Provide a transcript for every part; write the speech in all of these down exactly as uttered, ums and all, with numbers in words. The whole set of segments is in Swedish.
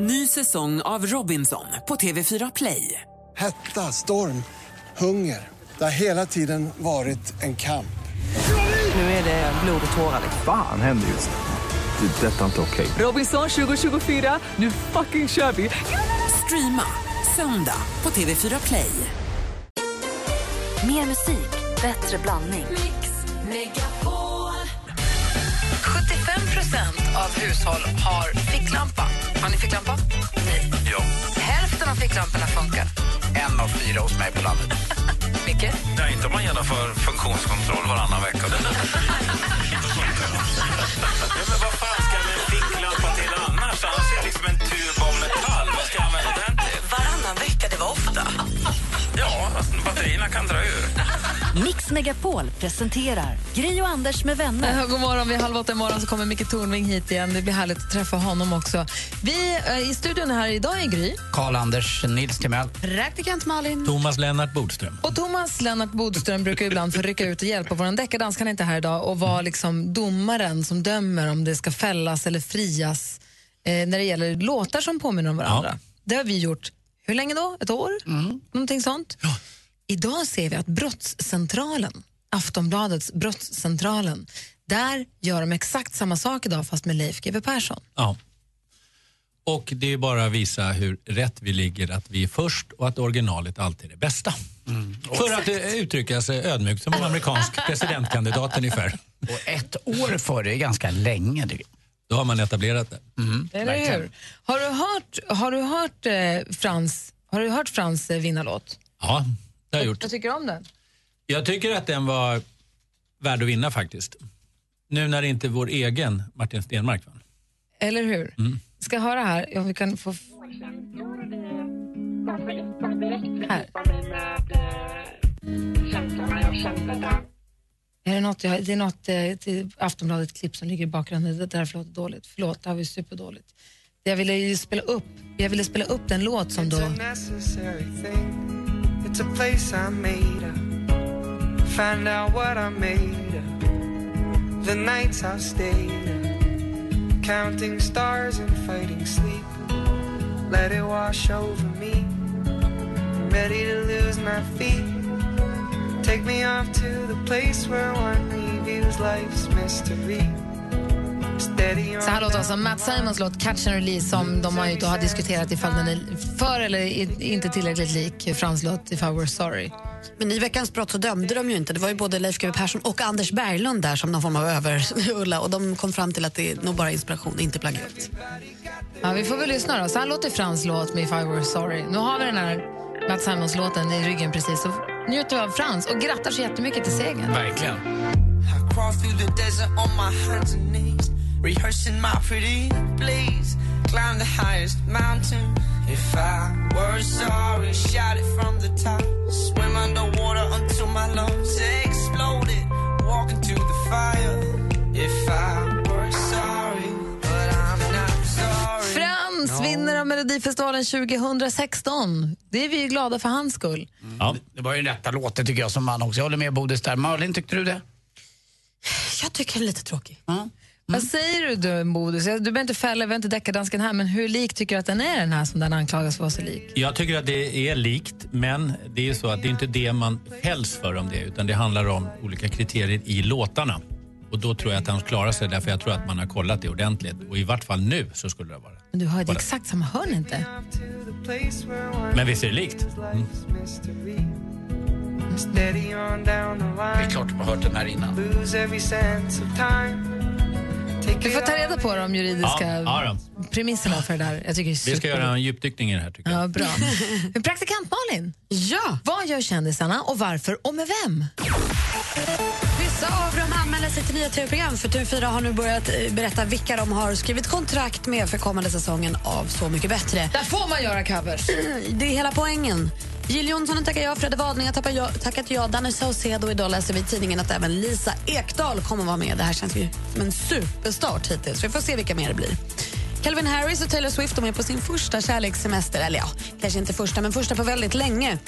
Ny säsong av Robinson på T V fyra Play. Hetta, storm, hunger. Det har hela tiden varit en kamp. Nu är det blod och tårar. Fan, händer just det. Det är detta inte okej. Robinson tjugo tjugofyra, nu fucking kör vi. Streama söndag på T V fyra Play. Mer musik, bättre blandning. Mix Megapol. sjuttiofem procent av hushåll har ficklampa. Har ni ficklampa? Nej. Jo. Hälften av ficklamporna funkar. En av fyra hos mig på landet. Micke? Nej, inte om man genomför funktionskontroll varannan vecka. Nej, men vad fan ska en ficklampa till annars? Annars är det liksom en tub av metall. Vad ska jag använda den till? Varannan vecka, det var ofta. Ja, batterierna kan dra ur. Mix Megapol presenterar Gry och Anders med vänner. God morgon, vid halv åtta i morgon så kommer Micke Thornving hit igen. Det blir härligt att träffa honom också. Vi i studion här idag är Gry, Karl Anders, Nils Timell, praktikant Malin, Thomas Lennart Bodström. Och Thomas Lennart Bodström brukar ibland få rycka ut och hjälpa våran deckardans, kan inte här idag, och vara liksom domaren som dömer om det ska fällas eller frias eh, när det gäller låtar som påminner om varandra. Ja. Det har vi gjort, hur länge då? Ett år? Mm. Någonting sånt? Ja. Idag ser vi att brottscentralen, Aftonbladets brottscentralen, där gör de exakt samma sak idag fast med Leif G W Persson. Ja. Och det är bara att visa hur rätt vi ligger, att vi är först och att originalet alltid är bästa. Mm. För att uttrycka sig ödmjukt som en amerikansk presidentkandidat ungefär. Och ett år före är ganska länge det. Då har man etablerat det. Mm. Eller hur? Har du hört, har du hört eh, Frans, har du hört Frans eh, vinnarlåt? Ja. Jag, gjort. jag tycker om den. Jag tycker att den var värd att vinna faktiskt. Nu när det inte är vår egen Martin Stenmark vann. Eller hur? Mm. Ska jag höra här om vi kan få... Här. Är det något, det är något eh, Aftonbladet klipp som ligger i bakgrunden. Det där låter dåligt. Förlåt, det här var ju superdåligt. Jag ville ju spela upp. Jag ville spela upp den låt som då... It's a place I made up. Find out what I made up. The nights I've stayed up. Counting stars and fighting sleep. Let it wash over me. I'm ready to lose my feet. Take me off to the place where one reveals life's mystery. Så här låter alltså Matt Simons låt Catch and Release, som de har, har diskuterat ifall den är för eller är inte tillräckligt lik Frans låt If I Were Sorry. Men i veckans brott så dömde de ju inte. Det var ju både Leif G W Persson och Anders Berglund där som någon form av överulla. Och de kom fram till att det är nog bara inspiration, inte plagiat. Ja, vi får väl lyssna då. Så här låter Frans låt med If I Were Sorry. Nu har vi den här Matt Simons låten i ryggen precis. Så njuter vi av Frans och grattar så jättemycket till segern. Verkligen. I crawl through the desert on my hands and knees. Rehearsing my pretty please. Climb the highest mountain. If I were sorry, shout it from the top. Swim underwater until my lungs exploded. Walk into the fire. If I were sorry, but I'm not sorry. Frans vinner av Melodifestivalen tjugohundrasexton. Det är vi ju glada för hans skull. Mm. Ja. Det var ju den rätta låten tycker jag som man också. Jag håller med Bodis där. Marlin, tyckte du det? Jag tycker den är lite tråkig. Mm. Mm. Vad säger du, Bodis? Du behöver inte fälla, vi inte däcka dansken här, men hur lik tycker du att den är, den här som den anklagas för att vara så lik? Jag tycker att det är likt, men det är ju så att det är inte det man fälls för om det, utan det handlar om olika kriterier i låtarna. Och då tror jag att han klarar sig, därför jag tror att man har kollat det ordentligt. Och i vart fall nu så skulle det vara. Men du hörde bara exakt samma, hörn inte? Men visst är det likt? Mm. Mm. Det är klart man har hört den här innan. Vi får ta reda på de juridiska ja, ja då. premisserna för det där. Jag tycker det är super... Vi ska göra en djupdykning i det här tycker jag. Ja, bra. Praktikant Malin, ja. Vad gör kändisarna och varför och med vem? Vissa av dem anmäler sig till nya T V-program, för T V fyra har nu börjat berätta vilka de har skrivit kontrakt med för kommande säsongen av Så mycket bättre. Där får man göra covers. Det är hela poängen. Jill Jonsson tackar jag, Fredde Wadninga tackar jag, Danny Saucedo. Idag läser vi i tidningen att även Lisa Ekdal kommer vara med. Det här känns ju som en superstart hittills. Vi får se vilka mer det blir. Calvin Harris och Taylor Swift, de är på sin första kärlekssemester. Eller ja, kanske inte första, men första på väldigt länge.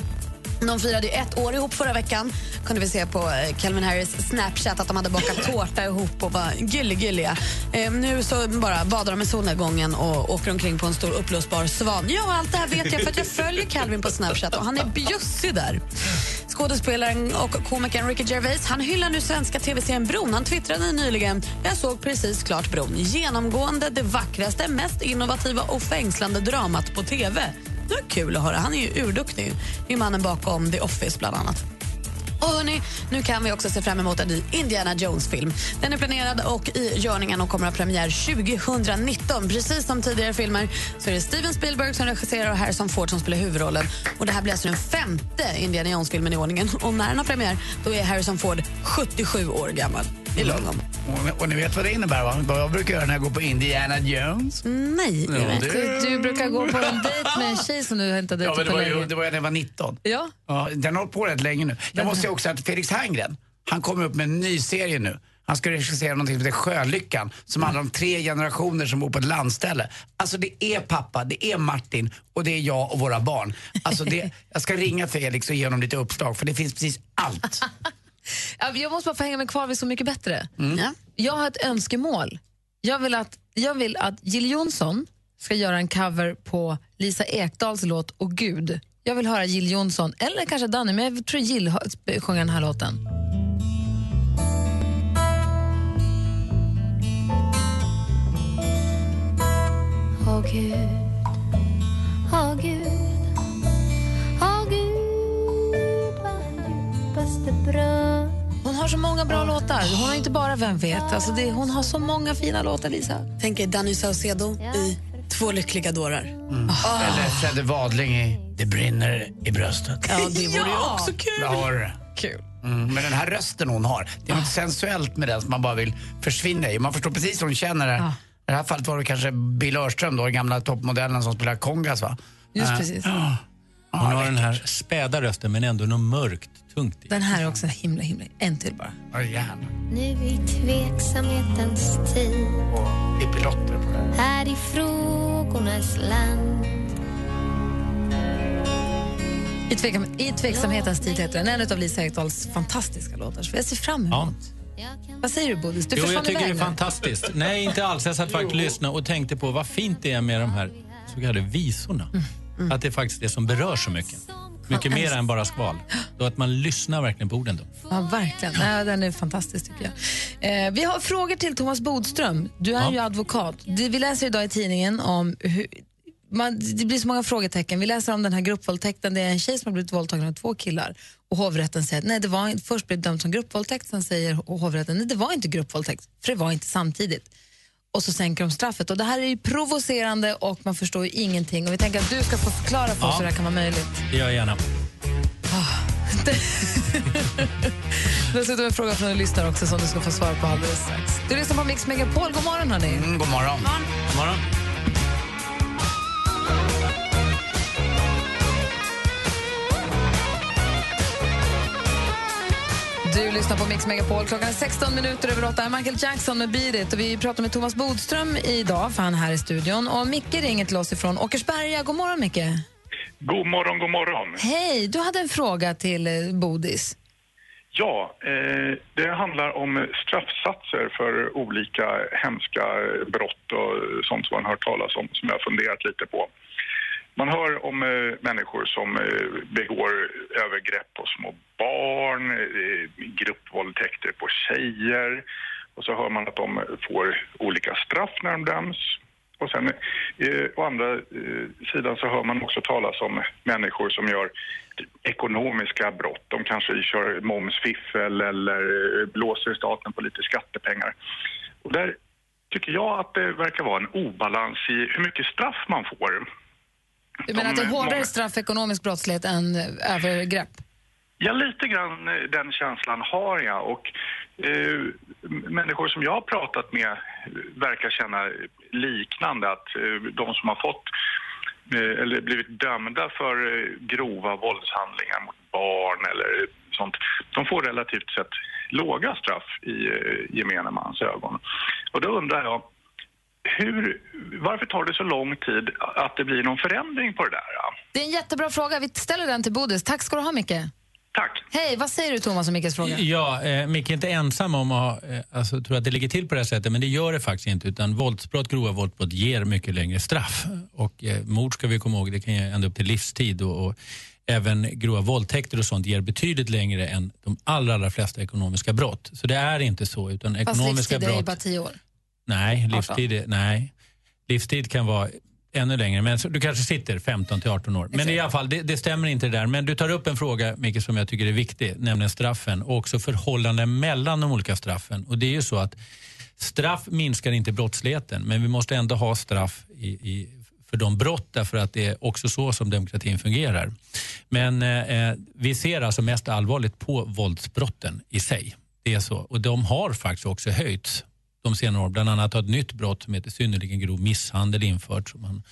De firade ett år ihop förra veckan. Kunde vi se på Calvin Harris Snapchat att de hade bakat tårta ihop och var gulligulliga. Eh, nu så bara badar de i solnedgången och åker omkring på en stor upplösbar svan. Ja, allt det här vet jag för att jag följer Calvin på Snapchat och han är bjussig där. Skådespelaren och komikern Ricky Gervais, han hyllar nu svenska tv-serien Bron. Han twittrade nyligen: jag såg precis klart Bron. Genomgående det vackraste, mest innovativa och fängslande dramat på tv. Det är kul att höra, han är ju urduktig. Det är mannen bakom The Office bland annat. Och hörni, nu kan vi också se fram emot en ny Indiana Jones-film. Den är planerad och i görningen och kommer att ha premiär tjugonitton. Precis som tidigare filmer så är det Steven Spielberg som regisserar och Harrison Ford som spelar huvudrollen. Och det här blir alltså den femte Indiana Jones-filmen i ordningen. Och när den har premiär, då är Harrison Ford sjuttiosju år gammal. I London. Och, och ni vet vad det innebär, va? Vad jag brukar göra när jag går på Indiana Jones? Nej, jag vet inte. Du, du brukar gå på en dejt med en tjej som du hämtade ja, ut på länge. Det var jag när jag var nitton. Ja. Ja, den har hållit på rätt länge nu. Jag måste också säga att Felix Herngren, han kommer upp med en ny serie nu. Han ska regissera någonting som heter Sjölyckan, som handlar om tre generationer som bor på ett landställe. Alltså det är pappa, det är Martin och det är jag och våra barn. Alltså det, jag ska ringa Felix och ge honom lite uppslag, för det finns precis allt. Jag måste bara få hänga mig kvar vid Så mycket bättre. Mm. Ja. Jag har ett önskemål. Jag vill att, jag vill att Jill Jonsson ska göra en cover på Lisa Ekdals låt Och Gud. Jag vill höra Jill Jonsson, eller kanske Danny, men jag tror Jill sjunger den här låten. Åh Gud, åh Gud, hon har så många bra låtar. Hon har inte bara Vem vet, alltså det, hon har så många fina låtar, Lisa. Tänk er Danny Saucedo i Två lyckliga dårar. Mm. Oh. Eller Fredde Wadling i Det brinner i bröstet. Ja, det vore ju ja. också kul. Har... kul. Mm. Men den här rösten hon har, det är något ah. sensuellt med den som man bara vill försvinna i. Man förstår precis hur hon känner det. Ah. I det här fallet var det kanske Bill Örström då, den gamla toppmodellen som spelar Kongas, va? Just uh. precis. Oh. Hon har ah, den här späda rösten men ändå något mörkt, tungt i. Den här är också himla, himla. En till bara. Oh, ja. Nu i tveksamhetens tid. Och epilotter på det. Här i frågornas land. I, tvekam, i tveksamhetens tid heter den. En av Lisa Ekdals fantastiska låtar. Så jag ser fram emot. Ja. Vad säger du, Bodis? Du jo, jag tycker det är fantastiskt. Nej, inte alls. Jag satt faktiskt och lyssnade och tänkte på vad fint det är med de här så kallade visorna. Mm. Mm. Att det är faktiskt det som berör så mycket. Mycket mer än bara skval. Då att man lyssnar verkligen på orden då. Ja, verkligen. Ja, den är fantastisk tycker jag. Eh, vi har frågor till Thomas Bodström. Du är ja. ju advokat. Vi läser idag i tidningen om hur... Man, det blir så många frågetecken. Vi läser om den här gruppvåldtäkten. Det är en tjej som har blivit våldtagen av två killar. Och hovrätten säger att nej, det var, först blev dömt som gruppvåldtäkt. Sen säger hovrätten nej, det var inte gruppvåldtäkt. För det var inte samtidigt. Och så sänker de straffet. Och det här är ju provocerande och man förstår ju ingenting. Och vi tänker att du ska få förklara för oss ja. hur det kan vara möjligt. Det gör jag gärna. Dessutom en fråga från en lyssnare också som du ska få svara på alldeles strax. Du lyssnar på Mix Megapol. God morgon hörni. Mm, god morgon. God morgon. God morgon. Du lyssnar på Mix Megapol. Klockan sexton minuter över åtta. Michael Jackson med Beat It. Och vi pratar med Thomas Bodström idag, för han är här i studion. Och Micke ringer till oss ifrån Åkersberga. God morgon, Micke. God morgon, god morgon. Hej, du hade en fråga till Bodis. Ja, eh, det handlar om straffsatser för olika hemska brott och sånt som man hört talas om, som jag har funderat lite på. Man hör om eh, människor som eh, begår övergrepp på små barn, eh, gruppvåldtäkter på tjejer. Och så hör man att de får olika straff när de döms. Och sen eh, å andra eh, sidan så hör man också talas om människor som gör ekonomiska brott. De kanske kör momsfiffel eller eh, blåser staten på lite skattepengar. Och där tycker jag att det verkar vara en obalans i hur mycket straff man får. Du menar att det är hårdare straff för ekonomisk brottslighet än övergrepp? Ja, lite grann den känslan har jag. Och eh, människor som jag har pratat med verkar känna liknande. Att eh, de som har fått eh, eller blivit dömda för eh, grova våldshandlingar mot barn eller sånt, de får relativt sett låga straff i eh, gemene mans ögon. Och då undrar jag, Hur, varför tar det så lång tid att det blir någon förändring på det där? Det är en jättebra fråga. Vi ställer den till Bodis. Tack ska du ha, Micke. Tack. Hej, vad säger du, Thomas, om Mickes fråga? Ja, eh, Micke är inte ensam om att eh, alltså, tror att det ligger till på det här sättet, men det gör det faktiskt inte, utan våldsbrott, grova våldsbrott ger mycket längre straff. Och eh, mord ska vi komma ihåg, det kan ge ända upp till livstid, och, och även grova våldtäkter och sånt ger betydligt längre än de allra, allra flesta ekonomiska brott. Så det är inte så, utan fast ekonomiska brott... Fast livstid är ju bara tio år. Nej, livstid, nej, livstid kan vara ännu längre. Men du kanske sitter femton till arton år. Men i alla fall, det, det stämmer inte det där. Men du tar upp en fråga, Micke, som jag tycker är viktig, nämligen straffen och också förhållanden mellan de olika straffen. Och det är ju så att straff minskar inte brottsligheten, men vi måste ändå ha straff i, i, för de brott, därför att det är också så som demokratin fungerar. Men eh, vi ser alltså mest allvarligt på våldsbrotten i sig. Det är så. Och de har faktiskt också höjts de senare år. Bland annat har ett nytt brott som heter synnerligen grov misshandel infört. Man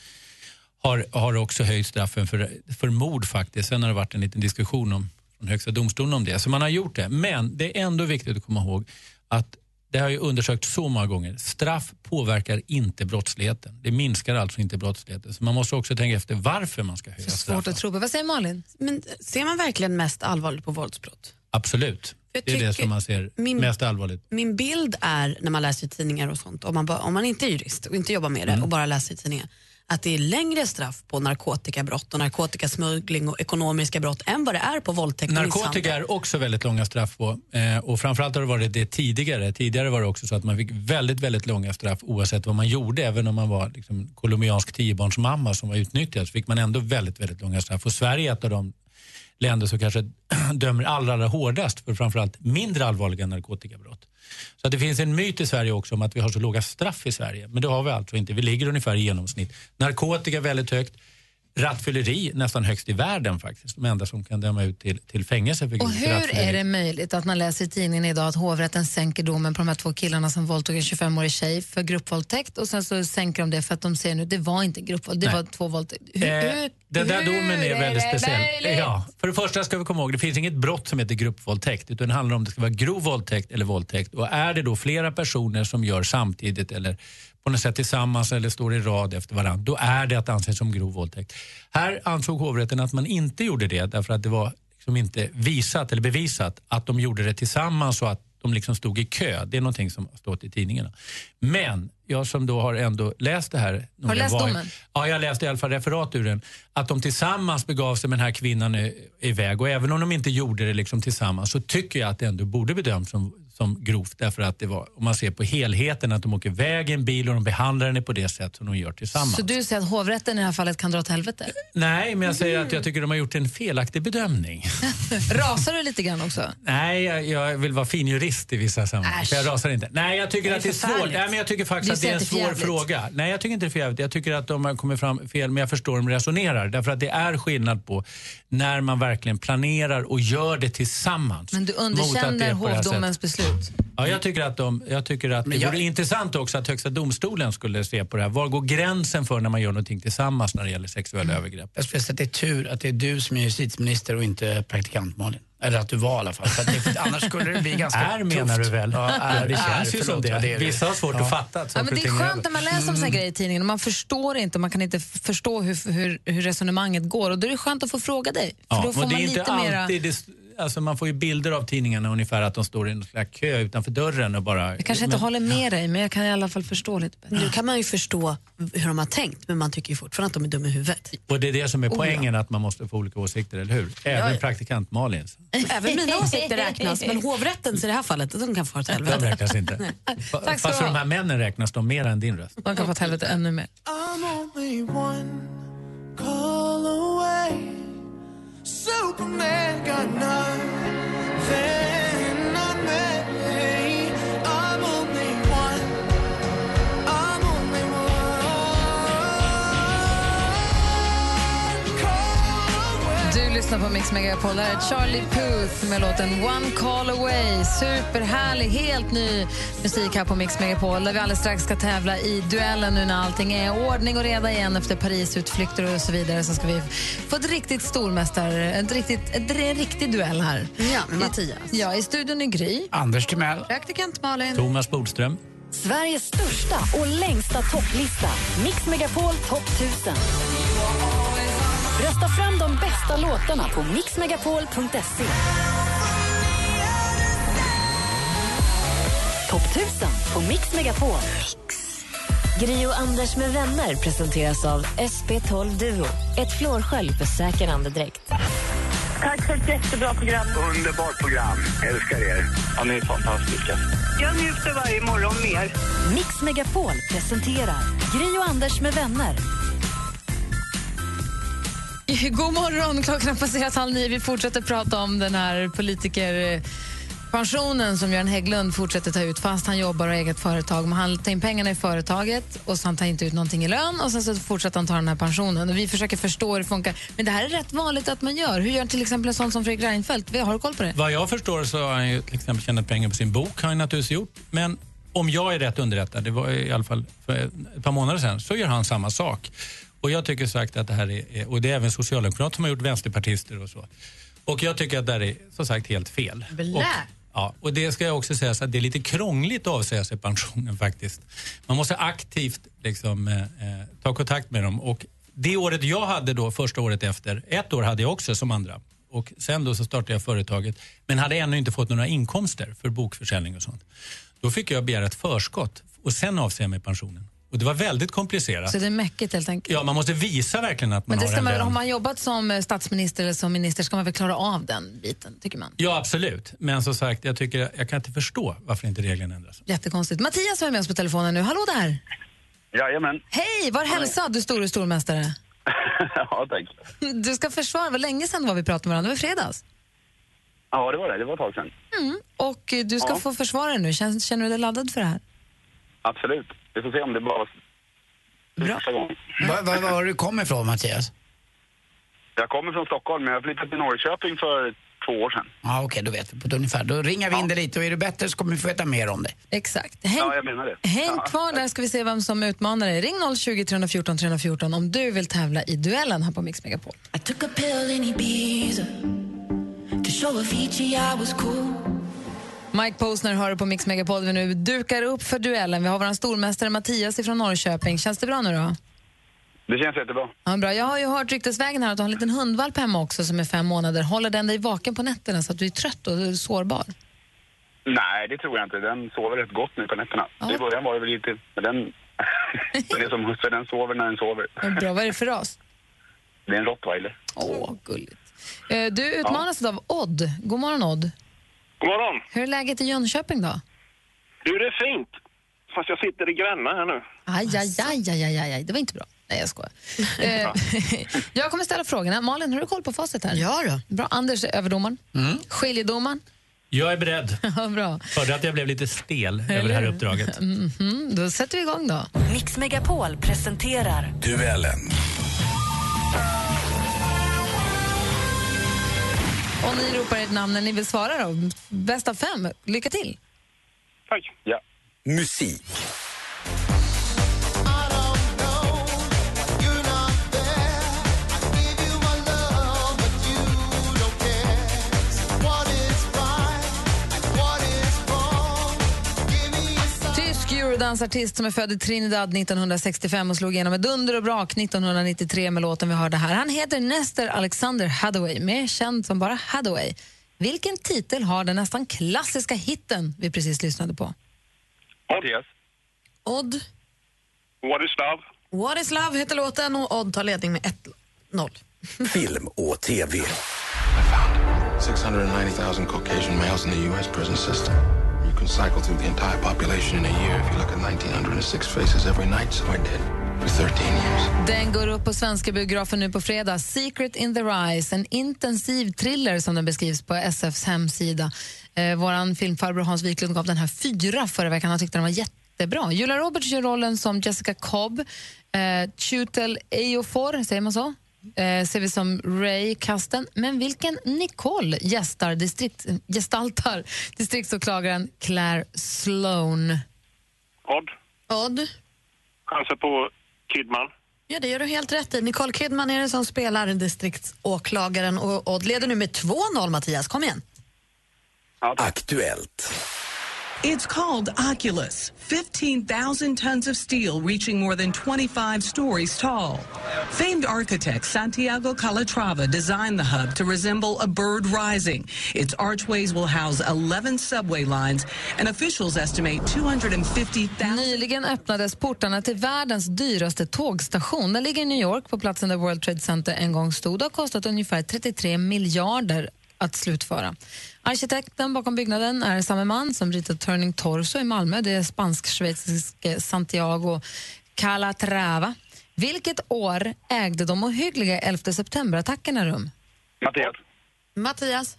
har, har också höjt straffen för, för mord faktiskt. Sen har det varit en liten diskussion om, från Högsta domstolen om det. Så man har gjort det. Men det är ändå viktigt att komma ihåg att det har ju undersökt så många gånger. Straff påverkar inte brottsligheten. Det minskar alltså inte brottsligheten. Så man måste också tänka efter varför man ska höja straffen. Så svårt straffen. Att tro på. Vad säger Malin? Men ser man verkligen mest allvarligt på våldsbrott? Absolut. Det är det som man ser min, mest allvarligt. Min bild är, när man läser i tidningar och sånt, om man, bara, om man inte är jurist och inte jobbar med det, mm. och bara läser i tidningar, att det är längre straff på narkotikabrott och narkotikasmuggling och ekonomiska brott än vad det är på våldtäkt. Narkotika är också väldigt långa straff på, och framförallt har det varit det tidigare. Tidigare var det också så att man fick väldigt, väldigt långa straff oavsett vad man gjorde. Även om man var liksom kolumbiansk tiobarnsmamma som var utnyttjad, så fick man ändå väldigt, väldigt långa straff. Och Sverige är ett av de länder som kanske dömer allra, allra hårdast för framförallt mindre allvarliga narkotikabrott. Så att det finns en myt i Sverige också om att vi har så låga straff i Sverige. Men det har vi alltså inte. Vi ligger ungefär i genomsnitt. Narkotika väldigt högt. Rattfylleri nästan högst i världen faktiskt. De enda som kan döma ut till, till fängelse. För och hur är det möjligt att man läser i tidningen idag att hovrätten sänker domen på de här två killarna som våldtog en tjugofemårig tjej för gruppvåldtäkt, och sen så sänker de det för att de ser nu det var inte gruppvåldtäkt, det Nej. var två våldtäkt. Hur, eh, hur, den där hur domen är, är väldigt speciell. Ja, för det första ska vi komma ihåg, det finns inget brott som heter gruppvåldtäkt, utan det handlar om det ska vara grov våldtäkt eller våldtäkt. Och är det då flera personer som gör samtidigt eller på något sätt tillsammans eller står i rad efter varandra, då är det att anses som grov våldtäkt. Här ansåg hovrätten att man inte gjorde det, därför att det var liksom inte visat eller bevisat att de gjorde det tillsammans och att de liksom stod i kö. Det är någonting som har stått i tidningarna. Men jag som då har ändå läst det här... Har du läst var, domen? Ja, jag läste i alla fall referat ur den. Att de tillsammans begav sig med den här kvinnan iväg. Och även om de inte gjorde det liksom tillsammans, så tycker jag att det ändå borde bedömas som, som grovt. Därför att det var, om man ser på helheten, att de åker iväg i en bil och de behandlar henne på det sätt som de gör tillsammans. Så du säger att hovrätten i det här fallet kan dra åt helvete? Nej, men jag säger mm. att jag tycker att de har gjort en felaktig bedömning. Rasar du lite grann också? Nej, jag, jag vill vara fin jurist i vissa sammanhang. För jag rasar inte. Nej, jag tycker det att det är svårt. Nej, men jag tycker faktiskt det är en svår fråga. Nej, jag tycker inte det är förjävligt. Jag tycker att de har kommit fram fel, men jag förstår hur de resonerar. Därför att det är skillnad på när man verkligen planerar och gör det tillsammans. Men du underkänner hovdomens beslut? Ja, jag tycker att de... Jag tycker att men det jag... vore intressant också att Högsta domstolen skulle se på det här. Var går gränsen för när man gör någonting tillsammans när det gäller sexuella mm. övergrepp? Jag skulle säga att det är tur att det är du som är justitieminister och inte praktikant, Malin. Eller att du var i alla fall. För att det, annars skulle det bli ganska är, tufft. Är menar du väl? Ja, är, det känns ju som det. det. Vissa har svårt ja. att fatta. Att ja, men det är skönt när man läser om sådana grejer i tidningen. Man förstår inte, man kan inte förstå hur, hur, hur resonemanget går. Och då är det skönt att få fråga dig. För ja, då får man det är lite inte alltid... Mera... Alltså man får ju bilder av tidningarna ungefär att de står i en slags kö utanför dörren och bara... Jag kanske inte men, håller med ja. dig, men jag kan i alla fall förstå lite bättre. Nu kan man ju förstå hur de har tänkt, men man tycker ju fortfarande att de är dumma i huvudet. Och det är det som är poängen, oh, ja. att man måste få olika åsikter, eller hur? Även ja. praktikant Malins. Även mina åsikter räknas, men hovrätten i det här fallet, de kan få ha ett helvete. De räknas inte. Fast för de här männen räknas de mer än din röst. De kan få ett helvete ännu mer. I'm only one call away. Superman got nothing on me. I'm only one. I'm only one call away. Du lyssnar på Mix Megapol. Det här är Charlie Puth med låten One Call Away. Superhärlig, helt ny musik här på Mix Megapol, där vi alldeles strax ska tävla i duellen nu när allting är ordning och reda igen efter Paris-utflykter och så vidare. Så ska vi få ett riktigt stormästare, en riktigt, en riktig duell här. Ja, med Mattias. Ja, i studion i Gry. Anders Timell. Praktikant Malin. Thomas Bodström. Sveriges största och längsta topplista. Mix Megapol Topp tusen. Rösta fram de bästa låtarna på mix megapol punkt se. Topp tusen på Mix Megapol. Gri och Anders med vänner presenteras av S P tolv Duo. Ett flårskölj för säker andedräkt. Tack för ett jättebra program. Underbart program. Älskar er. Ja, ni är fantastiska. Jag njuter varje morgon mer. Mix Megapol presenterar Gri och Anders med vänner. God morgon. Klockan har passerat halv nio. Vi fortsätter prata om den här politiker... pensionen som Göran Hägglund fortsätter ta ut fast han jobbar och eget företag. Men han tar in pengarna i företaget och så han tar inte ut någonting i lön och sen så fortsätter han ta den här pensionen. Och vi försöker förstå hur det funkar. Men det här är rätt vanligt att man gör. Hur gör till exempel en sån som Fredrik Reinfeldt? Har du koll på det? Vad jag förstår så har han ju till exempel tjänat pengar på sin bok. Har han naturligtvis gjort. Men om jag är rätt underrättad, det var i alla fall för ett par månader sedan, så gör han samma sak. Och jag tycker sagt att det här är, och det är även socialdemokrater som har gjort vänsterpartister och så. Och jag tycker att det är, som sagt, helt fel. Och, ja, och det ska jag också säga så att det är lite krångligt att avsäga sig pensionen faktiskt. Man måste aktivt liksom, eh, ta kontakt med dem. Och det året jag hade då, första året efter, ett år hade jag också som andra. Och sen då så startade jag företaget. Men hade ännu inte fått några inkomster för bokförsäljning och sånt. Då fick jag begära ett förskott och sen avsäga mig pensionen. Och det var väldigt komplicerat. Så det är mäckigt helt enkelt. Ja, man måste visa verkligen att man har en lön. Men det stämmer väl, om man jobbat som statsminister eller som minister ska man väl klara av den biten, tycker man? Ja, absolut. Men som sagt, jag tycker, jag kan inte förstå varför inte reglerna ändras. Jättekonstigt. Mattias var med oss på telefonen nu. Hallå där! Jajamän. Hej, var hälsad du stor och stormästare. Ja, tack. Du ska försvara, vad länge sedan var vi pratade med varandra? Det var fredags. Ja, det var det. Det var ett tag sedan. Mm. Och du ska ja. få försvara nu. Känner, känner du dig laddad för det här? Absolut. Vi får se om det bara första gången. Var, var, var har du kommit ifrån, Mattias? Jag kommer från Stockholm, men jag flyttade till Norrköping för två år sedan. Ja, ah, okej, okay, då vet vi på ungefär. Då ringar vi ja. in det lite och är du bättre så kommer vi få veta mer om det. Exakt. Häng, ja, jag menar det. Häng ja. kvar där ska vi se vem som utmanar dig. Ring noll tjugo, tre fjorton, tre fjorton om du vill tävla i duellen här på Mix Megapol. I took a pill in Ibiza to show a Fiji I was cool. Mike Posner hör på Mix Megapod. Vi nu dukar upp för duellen. Vi har vår stormästare Mattias ifrån Norrköping. Känns det bra nu då? Det känns jättebra. Ja, bra. Jag har ju hört ryktesvägen här att du har en liten hundvalp hemma också som är fem månader. Håller den dig vaken på nätterna så att du är trött och sårbar? Nej, det tror jag inte. Den sover rätt gott nu på nätterna. Ja. I början var det väl lite... Men den, den är som husse, den sover när den sover. Bra, vad är det för ras? Det är en rottweiler. Åh, gulligt. Du utmanas ja. av Odd. God morgon, Odd. God morgon. Hur är läget i Jönköping då? Du, det är fint. Fast jag sitter i Gränna här nu. Aj, aj, aj, aj, aj, aj. Det var inte bra. Nej, jag skojar. Jag kommer ställa frågorna. Malin, har du koll på facit här? Ja då. Bra. Anders är överdomaren. Mm. Skiljedomaren. Jag är beredd. Ja, bra. Förde att jag blev lite stel över det här uppdraget. Mm-hmm. Då sätter vi igång då. Mix Megapol presenterar... Duellen. Och ni ropar ett namn när ni vill svara då. Bäst av fem. Lycka till. Tack. Ja. Musik. Dansartist som är född i Trinidad nittonhundrasextiofem och slog igenom med dunder och brak nittonhundranittiotre med låten vi hörde här. Han heter Nestor Alexander Hathaway, mer känd som bara Hathaway. Vilken titel har den nästan klassiska hitten vi precis lyssnade på? Mattias. Odd. What is love? What is love heter låten och Odd tar ledning med ett noll. Film och tv. I found six hundred ninety thousand Caucasian males in the U S prison system. You can cycle through the entire population in a year if you look at nineteen oh six faces every night, so I did for thirteen years. Den går upp på svenska biografen nu på fredag. Secret in the Rise, en intensiv thriller som den beskrivs på S F:s hemsida. Eh, våran filmfarbror Hans Wiklund gav den här fyra förra veckan. Han tyckte den var jättebra. Julia Roberts gör rollen som Jessica Cobb. Eh, Chutel Ejiofor, säger man så? Eh, ser vi som Ray Kasten. Men vilken Nicole gästar distrikt, gestaltar distriktsåklagaren Claire Sloan? Odd. Odd. Chanser på Kidman. Ja, det gör du helt rätt i. Nicole Kidman är det som spelar distriktsåklagaren. Och Odd leder nu med två noll, Mattias. Kom igen. Ja. Aktuellt. It's called Oculus. fifteen thousand tons of steel reaching more than twenty-five stories tall. Famed architect Santiago Calatrava designed the hub to resemble a bird rising. Its archways will house eleven subway lines and officials estimate two hundred fifty thousand... Nyligen öppnades portarna till världens dyraste tågstation. Den ligger i New York på platsen där World Trade Center en gång stod och har kostat ungefär trettiotre miljarder att slutföra. Arkitekten bakom byggnaden är samma man som ritat Turning Torso i Malmö. Det är spansk-schweiziske Santiago Calatrava. Vilket år ägde de ohyggliga elfte september-attackerna rum? Mattias. Mattias?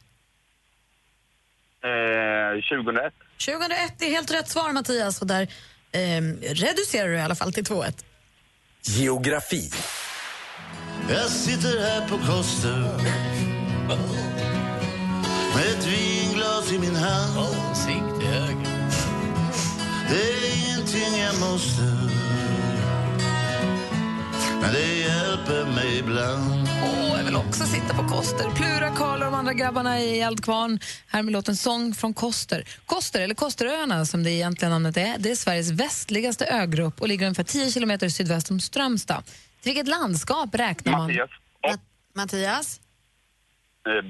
Eh, tjugohundraett. tjugohundraett är helt rätt svar, Mattias. Och där eh, reducerar du i alla fall till två ett. Geografi. Jag sitter här på Koster med ett vinglas i min hand. Åsikt i höger. Det är ingenting jag måste, men det hjälper mig ibland. Åh, oh, jag vill också sitta på Koster. Plura, Karl och de andra grabbarna i Eldkvarn. Här med låten Sång från Koster. Koster, eller Kosteröarna som det egentligen namnet är, det är Sveriges västligaste ögrupp och ligger ungefär tio kilometer sydväst om Strömstad. Till vilket landskap räknar man? Mattias. Mat- Mattias?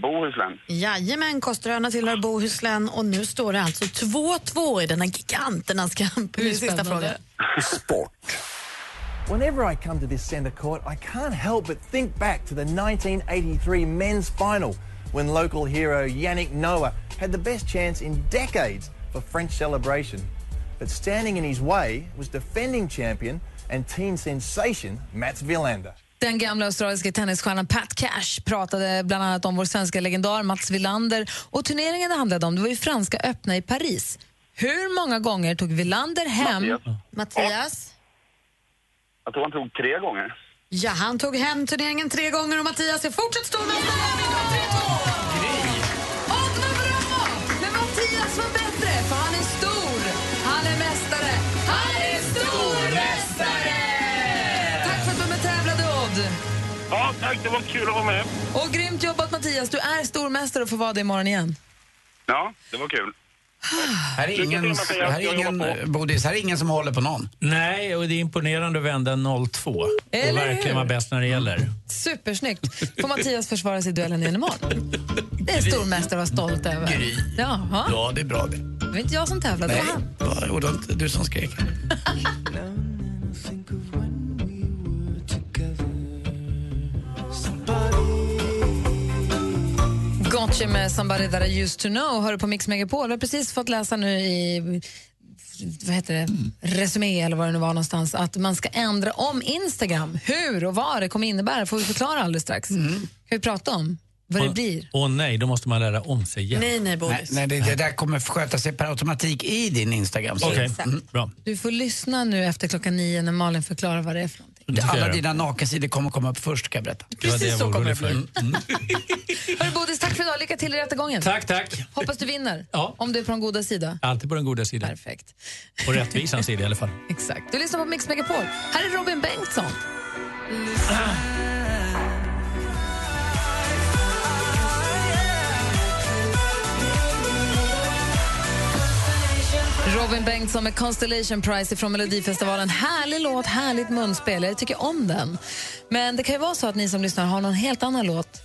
Bohuslän. Jajamän, Kosteröarna tillhör Bohuslän och nu står det alltså två två i denna giganternas kamp. Min sista fråga. Sport. Whenever I come to this center court, I can't help but think back to the nineteen eighty-three men's final when local hero Yannick Noah had the best chance in decades for French celebration. But standing in his way was defending champion and team sensation Mats Wilander. Den gamla australiska tennisstjärnan Pat Cash pratade bland annat om vår svenska legendar Mats Wilander. Och turneringen det handlade om, det var ju franska öppna i Paris. Hur många gånger tog Wilander hem? Mattias? Mattias? Jag tror han tog tre gånger. Ja, han tog hem turneringen tre gånger och Mattias är fortsatt stormästare. Odd var bra, men Mattias var bättre för han är stor. Han är mästare. Han är stormästare! Tack för att du med tävlade, Odd. Ja, tack. Det var kul att vara med. Och grymt jobbat, Mattias. Du är stormästare och får vara det imorgon igen. Ja, det var kul. Här är ingen, här är ingen, Bodis, här är ingen som håller på någon. Nej, och det är imponerande att vända noll två. Eller och verkligen vara bäst när det gäller. Supersnyggt. Får Mattias försvara sig i duellen igen imorgon? Det är stormästare att vara stolt över. Gry. Jaha. Ja, det är bra det. Det var inte jag som tävlade. Nej, det var inte du som skrek. Gotcha med Somebody That I Used To Know. Hör på Mix Megapol. Vi har precis fått läsa nu i vad heter det? Resumé eller vad det nu var någonstans att man ska ändra om Instagram. Hur och vad det kommer innebära får vi förklara alldeles strax. Mm. Kan vi prata om vad det blir? Åh nej, då måste man lära om sig igen. Nej, nej, Boris. Nej, nej det, det där kommer sköta sig per automatik i din Instagram. Okej, okay. Bra. Du får lyssna nu efter klockan nio när Malin förklarar vad det är för någonting. Alla dina nakensidor kommer komma upp först, kan jag berätta. Precis det så kommer det bli. Mm. Hörru Bodis, tack för idag. Lycka till i rättegången. Tack, tack. Hoppas du vinner. Ja. Om du är på den goda sidan. Alltid på den goda sidan. Perfekt. På rättvisans sida i alla fall. Exakt. Du lyssnar på Mix Megapol. Här är Robin Bengtsson. Robin Bengtsson med Constellation Prize från Melodifestivalen. Härlig låt, härligt munspel. Jag tycker om den. Men det kan ju vara så att ni som lyssnar har någon helt annan låt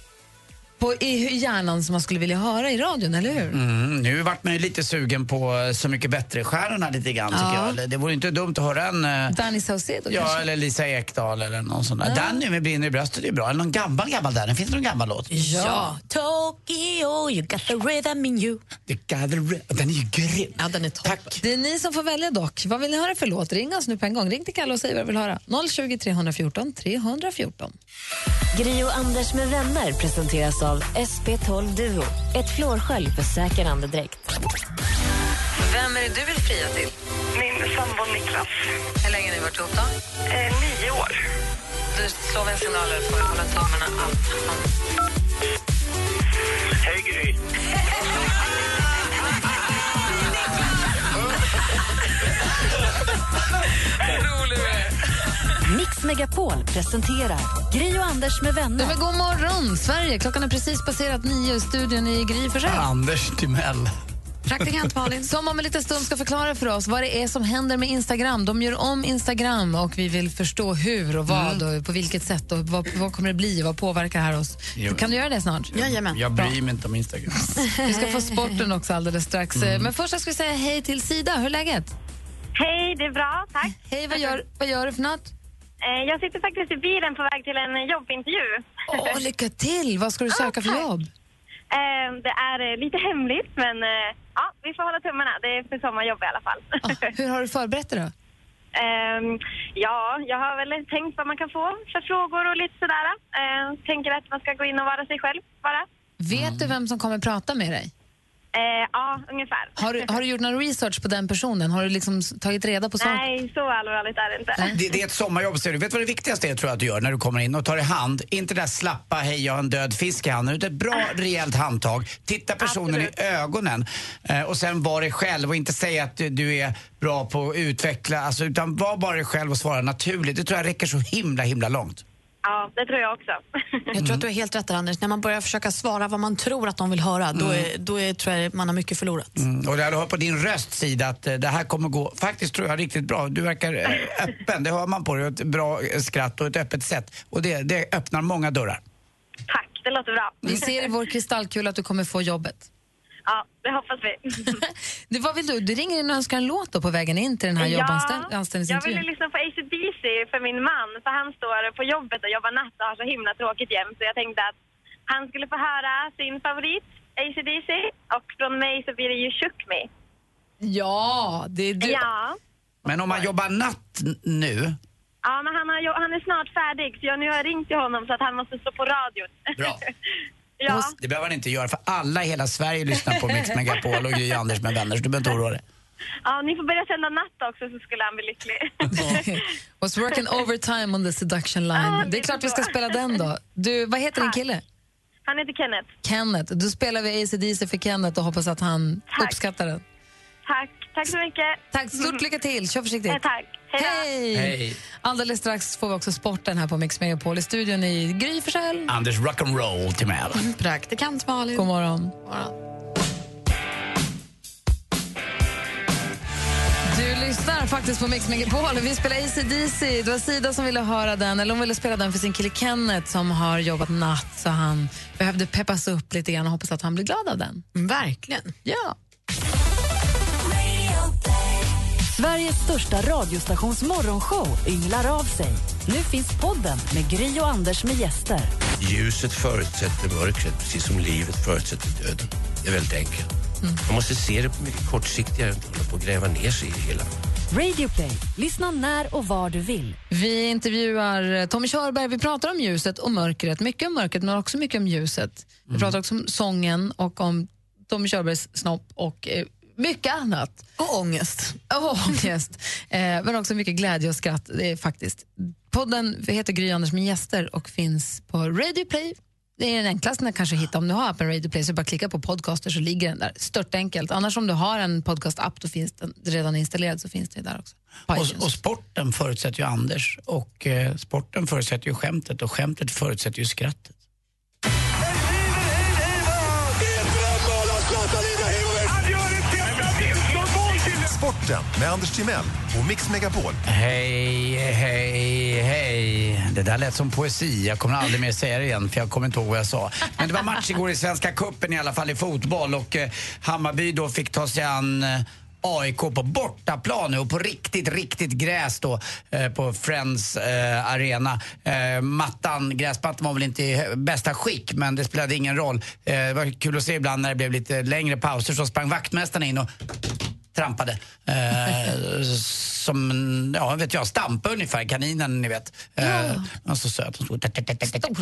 på i hjärnan som man skulle vilja höra i radion, eller hur? Mm, nu vart man ju lite sugen på Så mycket bättre-stjärnorna lite grann, ja. Tycker jag. Det vore inte dumt att höra en Danny Saucedo, ja, kanske. Eller Lisa Ekdal eller någon sån där. Ja. Danny med brinner i bröstet är bra. Eller någon gammal, gammal där. Finns det någon gammal låt? Ja. ja. Tokyo, you got the rhythm in you. You got the rhythm. Den är ju grym. Ja, den är toppen. Tack. Det är ni som får välja dock. Vad vill ni höra för låt? Ring oss nu på en gång. Ring till Kalle och säg vad du vill höra. noll tjugo, tre fjorton, tre fjorton. Gri och Anders med vänner presenteras av S P tolv Duo. Ett flårskölj för säker andedräkt. Vem är det du vill fria till? Min sambo Niklas. Hur länge har ni varit ihop då? Eh, nio år. Du slår en signal för att hålla tummarna allt. Hej Gry. Rolig Mix Megapol presenterar Gry och Anders med vänner. Men god morgon Sverige, klockan är precis passerat nio. Studion i Gry för sig. Anders Timell. Praktikant Malin. Som om en liten stund ska förklara för oss vad det är som händer med Instagram. De gör om Instagram och vi vill förstå hur och vad mm. och på vilket sätt och vad, vad kommer det bli och vad påverkar här oss. Jo. Kan du göra det snart? Jajamän. Jag bryr mig inte om Instagram. Vi ska få sporten också alldeles strax. Mm. Men först ska vi säga hej till Sida. Hur är läget? Hej, det är bra, tack. Hej, vad gör, vad gör du för något? Jag sitter faktiskt i bilen på väg till en jobbintervju. Åh, oh, lycka till! Vad ska du söka oh, för jobb? Det är lite hemligt, men ja, vi får hålla tummarna. Det är för sommarjobb i alla fall. Ah, hur har du förberett dig då? Ja, jag har väl tänkt vad man kan få för frågor och lite sådär. Tänker att man ska gå in och vara sig själv bara. Vet mm. du vem som kommer prata med dig? Eh, ja, ungefär. Har du, har du gjort någon research på den personen? Har du liksom tagit reda på saker? Nej, så allvarligt är det inte. Det, det är ett sommarjobb, ser du. Vet du vad det viktigaste är, tror jag, att du gör när du kommer in och tar i hand? Inte där slappa, hej, jag har en död fisk i handen. Utan ett bra, rejält handtag. Titta personen Absolut. I ögonen. Eh, och sen var dig själv och inte säga att du, du är bra på att utveckla. Alltså, utan var bara dig själv och svara naturligt. Det tror jag räcker så himla, himla långt. Ja, det tror jag också. Jag tror att du är helt rätt, Anders. När man börjar försöka svara vad man tror att de vill höra, mm. då, är, då är, tror jag man har mycket förlorat. Mm. Och det här du har på din röstsida att det här kommer gå, faktiskt tror jag, riktigt bra. Du verkar öppen, det hör man på dig. Ett bra skratt och ett öppet sätt. Och det, det öppnar många dörrar. Tack, det låter bra. Vi ser i vår kristallkula att du kommer få jobbet. Ja, det hoppas vi. Det, vad vill du? Du ringer in och önskar en låt då på vägen in till den här jobbanställningsintervjun. Ja, jag ville lyssna på A C D C för min man. För han står på jobbet och jobbar natt och har så himla tråkigt jämt. Så jag tänkte att han skulle få höra sin favorit, A C D C. Och från mig så blir det ju Shook Me. Ja, det är du. Ja. Men om man jobbar natt nu... Ja, men han, har, han är snart färdig. Så jag nu har ringt till honom så att han måste stå på radion. Bra. Ja. Det behöver man inte göra, för alla i hela Sverige lyssnar på Mix Megapol och Gry Anders med vänner, så du behöver inte oroa dig. Ja, ni får börja sända natt också så skulle han bli lycklig. Was working overtime on the seduction line. Ah, det, det är klart vi ska spela den då. Du, vad heter din kille? Han heter Kenneth. Kenneth, då spelar vi A C D C för Kenneth och hoppas att han tack. Uppskattar den. Tack, tack så mycket. Tack, stort lycka till, kör försiktigt. Nej, tack. Hej! Hej. Alldeles strax får vi också sporten här på Mix Megapol. I studion i Gry Forssell. Anders Rock'n'Roll till Mel. Praktikant Malin. God morgon. God morgon. Du lyssnar faktiskt på Mix Megapol. Vi spelar A C D C. Det var Sida som ville höra den. Eller hon ville spela den för sin kille Kenneth som har jobbat natt. Så han behövde peppas upp lite grann och hoppas att han blir glad av den. Mm, verkligen. Ja. Sveriges största radiostations morgonshow ynglar av sig. Nu finns podden med Gry och Anders med gäster. Ljuset förutsätter mörkret, precis som livet förutsätter döden. Det är väldigt enkelt. Mm. Man måste se det på mycket kortsiktigare och inte hålla på att gräva ner sig i det hela. Radio Play. Lyssna när och var du vill. Vi intervjuar Tommy Körberg. Vi pratar om ljuset och mörkret. Mycket om mörkret, men också mycket om ljuset. Vi mm. pratar också om sången och om Tommy Körbergs snopp och... mycket annat. Och ångest. Och ångest. eh, men också mycket glädje och skratt, det är faktiskt. Podden heter Gry Anders med gäster och finns på Radio Play. Det är den enklaste att kanske hitta. Om du har appen Radio Play så bara klicka på podcaster så ligger den där. Stört enkelt. Annars om du har en podcast-app då finns den redan installerad så finns det där också. Och, och sporten förutsätter ju Anders och eh, sporten förutsätter ju skämtet och skämtet förutsätter ju skrattet. Med Anders Timell och Mix Megapol. Hej, hej, hej. Det där lät som poesi. Jag kommer aldrig mer säga det igen för jag kommer inte ihåg vad jag sa. Men det var match igår i Svenska Cupen i alla fall i fotboll. Och eh, Hammarby då fick ta sig an eh, A I K på bortaplan och på riktigt, riktigt gräs då eh, på Frans eh, arena. Eh, mattan, gräsplattan var väl inte i bästa skick men det spelade ingen roll. Eh, det var kul att se ibland när det blev lite längre pauser så sprang vaktmästarna in och trampade. Eh, som, ja, vet jag, stampa ungefär, kaninen, ni vet. Eh, ja. Och så söt. Stora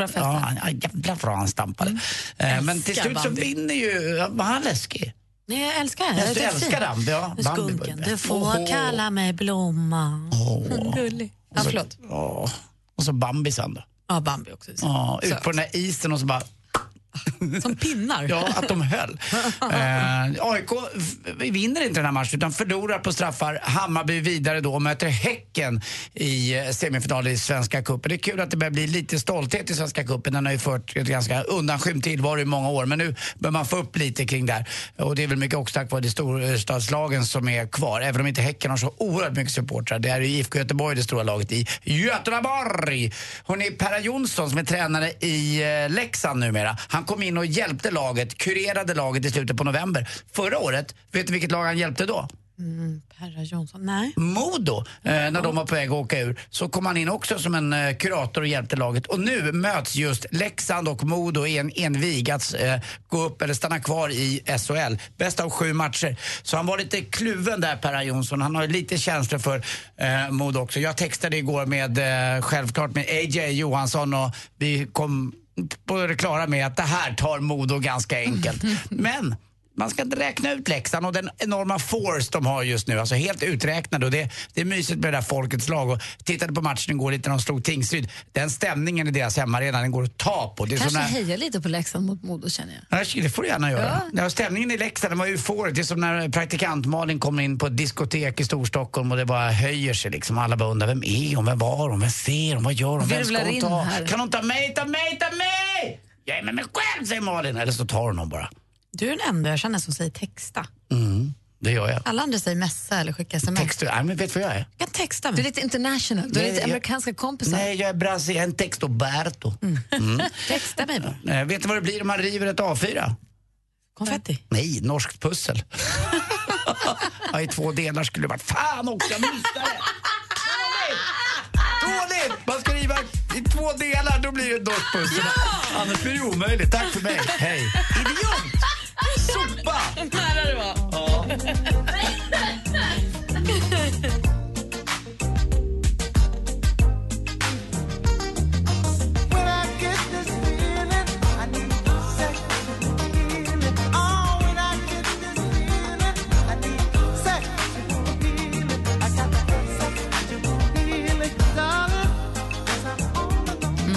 festen. Ja, jävla bra han stampade. Mm. Eh, men till slut så vinner ju, var han läskig? Nej, jag älskar det. Jag älskar den. Ja, skunken, du får oh. kalla mig blomma. Oh. Gullig. Ja, förlåt. Oh. Och så Bambi sen då. Ja, Bambi också. Ja, ut på den här isen och så bara Som pinnar. Ja, att de höll. eh, A I K vinner inte den här matchen utan förlorar på straffar. Hammarby vidare då och möter Häcken i semifinalen i Svenska Cupen. Det är kul att det börjar bli lite stolthet i Svenska Cupen. Den har ju fört ett ganska undanskymt tillvaro i många år. Men nu börjar man få upp lite kring där. Och det är väl mycket också tack vare de storstadslagen som är kvar. Även om inte Häcken har så oerhört mycket supportrar. Det är ju I F K Göteborg, det stora laget i Göteborg. Hon är Per Jonsson som är tränare i Leksand numera. Han kom in och hjälpte laget, kurerade laget i slutet på november. Förra året, vet du vilket lag han hjälpte då? Mm, Perra Jonsson, nej. Modo, eh, när de var på väg att åka ur. Så kom han in också som en eh, kurator och hjälpte laget. Och nu möts just Leksand och Modo i en envig att eh, gå upp eller stanna kvar i S H L. Bäst av sju matcher. Så han var lite kluven där, Perra Jonsson. Han har lite känslor för eh, Modo också. Jag textade igår med, eh, självklart med A J Johansson och vi kom på det klara med att det här tar Modo ganska enkelt. Men man ska inte räkna ut Leksand och den enorma force de har just nu. Alltså helt uträknade och det, det är mysigt med det där folkets lag. Och tittade på matchen igår lite när de slog Tingsryd. Den stämningen i deras hemmarena, den går att ta på. Det är kanske när hejar lite på Leksand mot Modo, känner jag. Det får du gärna göra. Ja. Ja, stämningen i Leksand, den var ju euforisk. Det är som när praktikant Malin kom in på ett diskotek i Storstockholm och det bara höjer sig liksom. Alla bara undrar, vem är hon? Vem var hon? Vem ser hon? Vad gör hon? Vem ska hon ta? Kan hon ta mig? Ta mig? Ta mig! Jag är med mig själv, säger Malin. Eller så tar hon hon bara. Du är den enda jag känner som säger texta. Mm, det gör jag. Alla andra säger messa eller skicka sms. Texta, nej men vet du vad jag är? Jag textar mig. Du är lite international, du är nej, lite amerikanska jag, kompisar. Nej, jag är brasilian, jag är en textoberto. Mm. Mm. Texta mig bara. Äh, vet du vad det blir om man river ett A fyra? Konfetti? Nej, norskt pussel. Ja, i två delar skulle det varit, fan också, jag missade det. Dåligt! Man ska riva i två delar, då blir det ett norskt pussel. Ja! Annars blir det omöjligt, tack för mig. Hej. Idiot! Sopa! Nära det var. Ja.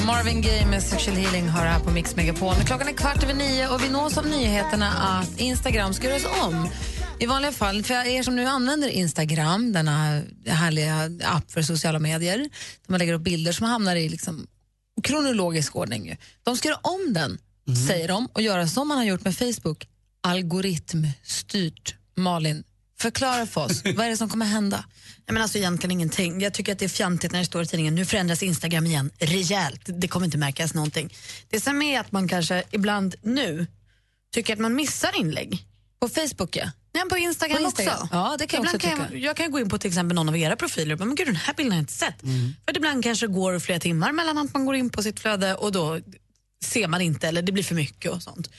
Marvin Gaye med Sexual Healing har här på Mix Megapol. Klockan är kvart över nio och vi nås av nyheterna att Instagram ska göras om. I vanliga fall, för er som nu använder Instagram, denna härliga app för sociala medier, där man lägger upp bilder som hamnar i liksom kronologisk ordning. De ska göra om den, mm. säger de, och göra som man har gjort med Facebook. Algoritmstyrt. Malin, förklara för oss, vad är det som kommer hända? Nej, men alltså egentligen ingenting. Jag tycker att det är fjantigt när det står i tidningen, nu förändras Instagram igen rejält. Det kommer inte märkas någonting. Det som är att man kanske ibland nu tycker att man missar inlägg. På Facebook, ja. Nej, på Instagram, på Instagram. också. Ja, det kan jag, också kan jag, jag kan gå in på till exempel någon av era profiler och bara, men gud, den här bilden har jag inte sett. Mm. För ibland kanske går flera timmar mellan att man går in på sitt flöde och då ser man inte, eller det blir för mycket och sånt.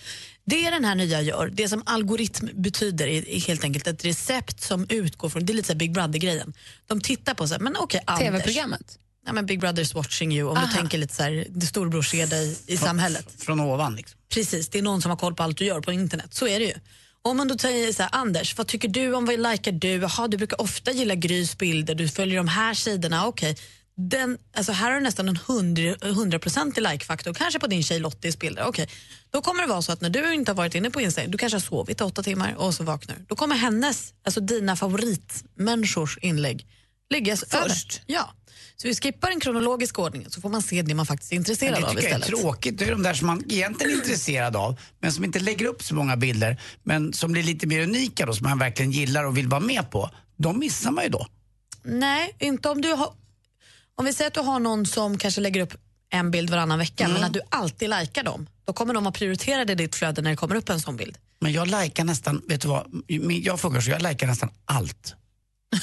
Det den här nya gör, det som algoritm betyder är helt enkelt ett recept som utgår från, det är lite Big Brother-grejen. De tittar på så här, men okej, okay, T V-programmet? Ja, men Big Brother's watching you, om Aha. du tänker lite så här, det storbror ser dig i från, samhället. Från ovan liksom. Precis, det är någon som har koll på allt du gör på internet, så är det ju. Om man då säger så här, Anders, vad tycker du om, vad likar du? Jaha, du brukar ofta gilla Grys bilder, du följer de här sidorna, okej. Okay. Den, alltså här har nästan en hundra procent i like-faktor, kanske på din tjej Lottis bilder. Okej, okay. Då kommer det vara så att när du inte har varit inne på Instagram, du kanske har sovit åtta timmar och så vaknar. Då kommer hennes, alltså dina favoritmänniskors inlägg läggas först. Ja. Så vi skippar en kronologisk ordning så får man se det man faktiskt är intresserad av istället. Det tycker jag är tråkigt. Det är de där som man egentligen är intresserad av men som inte lägger upp så många bilder men som blir lite mer unika då, som man verkligen gillar och vill vara med på. De missar man ju då. Nej, inte om du har... Om vi säger att du har någon som kanske lägger upp en bild varannan vecka, mm. men att du alltid likar dem, då kommer de att prioritera det i ditt flöde när det kommer upp en sån bild. Men jag likar nästan, vet du vad, jag frågar så, jag likar nästan allt.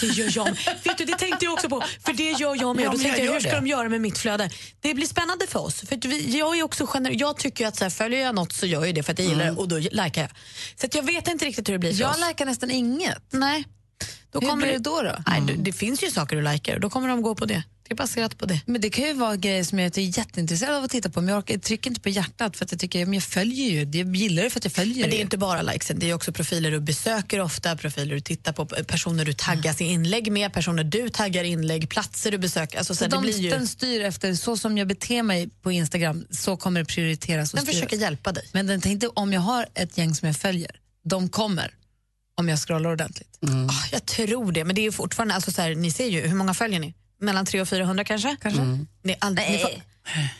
Det gör jag. Vet du, det tänkte jag också på, för det gör jag med. Ja, då tänkte jag, jag hur ska det. de göra med mitt flöde? Det blir spännande för oss, för vi, jag är också generös. Jag tycker att så här, följer jag något så gör jag det för att jag mm. gillar det, och då likar jag. Så att jag vet inte riktigt hur det blir för jag oss. Jag likar nästan inget. Nej. Då hur kommer blir det då då? Nej, mm. det, det finns ju saker du likar, då kommer de gå på det. Det är baserat på det. Men det kan ju vara grejer som jag är jätteintresserad av att titta på. Men jag orkar, trycker inte på hjärtat för att jag tycker men jag följer ju. Jag gillar det för att jag följer. Men det är ju inte bara likesen. Det är också profiler du besöker ofta. Profiler du tittar på. Personer du taggar i inlägg med. Personer du taggar inlägg. Platser du besöker. Alltså, så så det de blir ju... den styr efter så som jag beter mig på Instagram. Så kommer det prioriteras och den styras. Försöker hjälpa dig. Men den tänkte om jag har ett gäng som jag följer. De kommer. Om jag scrollar ordentligt. Mm. Oh, jag tror det. Men det är ju fortfarande alltså, så här, ni ser ju hur många följer ni. Mellan tre och fyrahundra kanske? Kanske. Mm. Ni aldrig, ni får,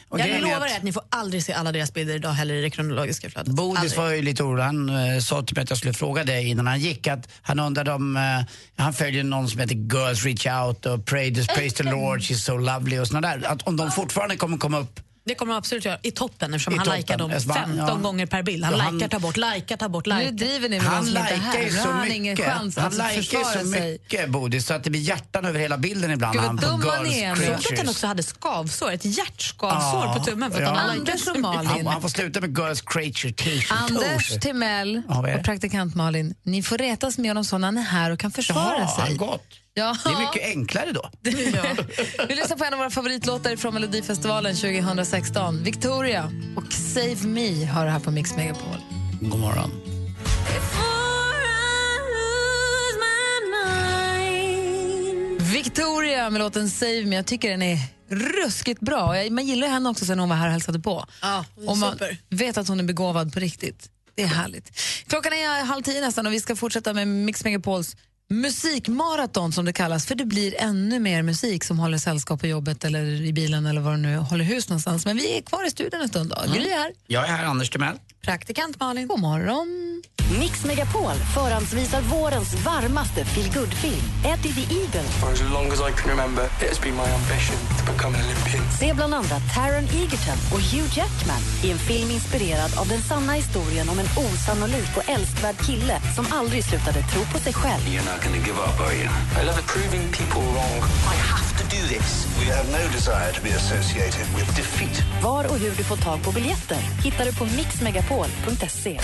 och jag lovar er att ni får aldrig se alla deras bilder idag heller i det kronologiska flödet. Bodis var ju lite orolig. Han eh, sa till mig att jag skulle fråga dig innan han gick att han undrade om eh, han följer någon som heter Girls Reach Out och Praise, praise the Lord, she's so lovely och sådana där. Att om de fortfarande kommer komma upp. Det kommer absolut göra i toppen eftersom I han toppen. Likar dem femton ja. Gånger per bild. Han, han likar, tar bort, likar, tar bort, likar. Nu driver ni med han likar här. Så han mycket. Han, han likar så sig. Mycket, Bodis, så att det blir hjärtan över hela bilden ibland. Gud, han på Girls Creatures. Jag tror att han också hade skavsår, ett hjärtskavsår ja. På tummen. För att ja. Han Anders och Malin. Han, han får sluta med Girls Creatures t-shirt. Anders, Timell och praktikant Malin, ni får retas med honom så när han är här och kan försvara ja, sig. Ja, gott. Ja. Det är mycket enklare då. Vi lyssnar på en av våra favoritlåtar från Melodifestivalen tjugohundrasexton, Victoria och Save Me hör här på Mix Megapol. God morgon. Victoria med låten Save Me. Jag tycker den är ruskigt bra. Man gillar henne också sen hon var här och hälsade på. Ja, och man super. Vet att hon är begåvad på riktigt. Det är härligt. Klockan är halv tio nästan och vi ska fortsätta med Mix Megapols musikmaraton som det kallas, för det blir ännu mer musik som håller sällskap på jobbet eller i bilen eller var det nu håller hus någonstans. Men vi är kvar i studion en stund. Mm. Gry är här. Jag är här, Anders Timell. Praktikant Malin. God morgon. Mix Megapol förhandsvisar vårens varmaste feelgood-film, Eddie the Eagle. For as long as I can remember, it has been my ambition to become an Olympian. Se bland andra Taron Egerton och Hugh Jackman i en film inspirerad av den sanna historien om en osannolik och älskvärd kille som aldrig slutade tro på sig själv. You're not gonna give up, are you? I love proving people wrong. I have to do this. We have no desire to be associated with defeat. Var och hur du får tag på biljetter hittar du på mix megapol punkt se.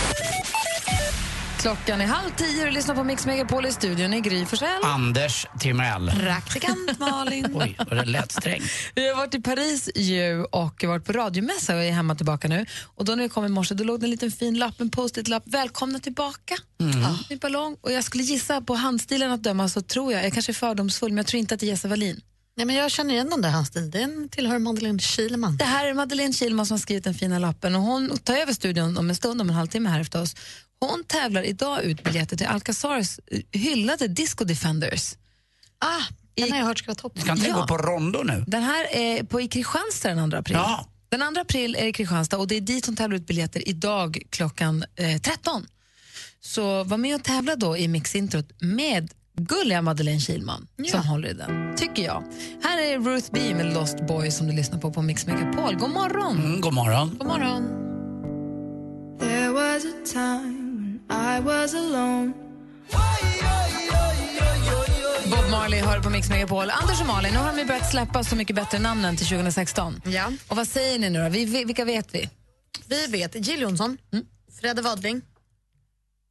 Klockan är halv tio och lyssnar på Mix Megapol i studion i Gry Forssell. Anders Timell. Praktikant Malin. Oj, var det lätt sträng. Vi har varit i Paris ju och varit på radiomässa och är hemma tillbaka nu. Och då när vi kom i morse då låg det en liten fin lapp, en post-it-lapp. Välkomna tillbaka. Mm. Ja, en ballong. Och jag skulle gissa på handstilen att döma så tror jag, jag kanske är fördomsfull men jag tror inte att det är Jesse Wallin. Nej, men jag känner igen den där handstil. Den tillhör Madeleine Kilman. Det här är Madeleine Kilman som har skrivit den fina lappen och hon tar över studion om en stund, om en halvtimme här efter oss. Hon tävlar idag ut biljetter till Alcazars hyllade Disco Defenders. Ah, den har jag hört ska vara toppen. Ska inte ja. Gå på Rondo nu? Den här är på i Kristianstad den andra april. Ja. Den andra april är i Kristianstad och det är dit hon tävlar ut biljetter idag klockan eh, tretton. Så var med och tävla då i Mixintrot med gulliga Madeleine Kilman ja. Som håller i den, tycker jag. Här är Ruth B med Lost Boy som du lyssnar på på Mix Megapol. God morgon! Mm, god morgon! God morgon! There was a time I was alone. Bob Marley hör på Mix Megapol. Anders och Malin, nu har de börjat släppa så mycket bättre namnen till tjugohundrasexton. Ja. Och vad säger ni nu då? Vi, vi, vilka vet vi? Vi vet Jill Jonsson, mm. Fredde Wadling,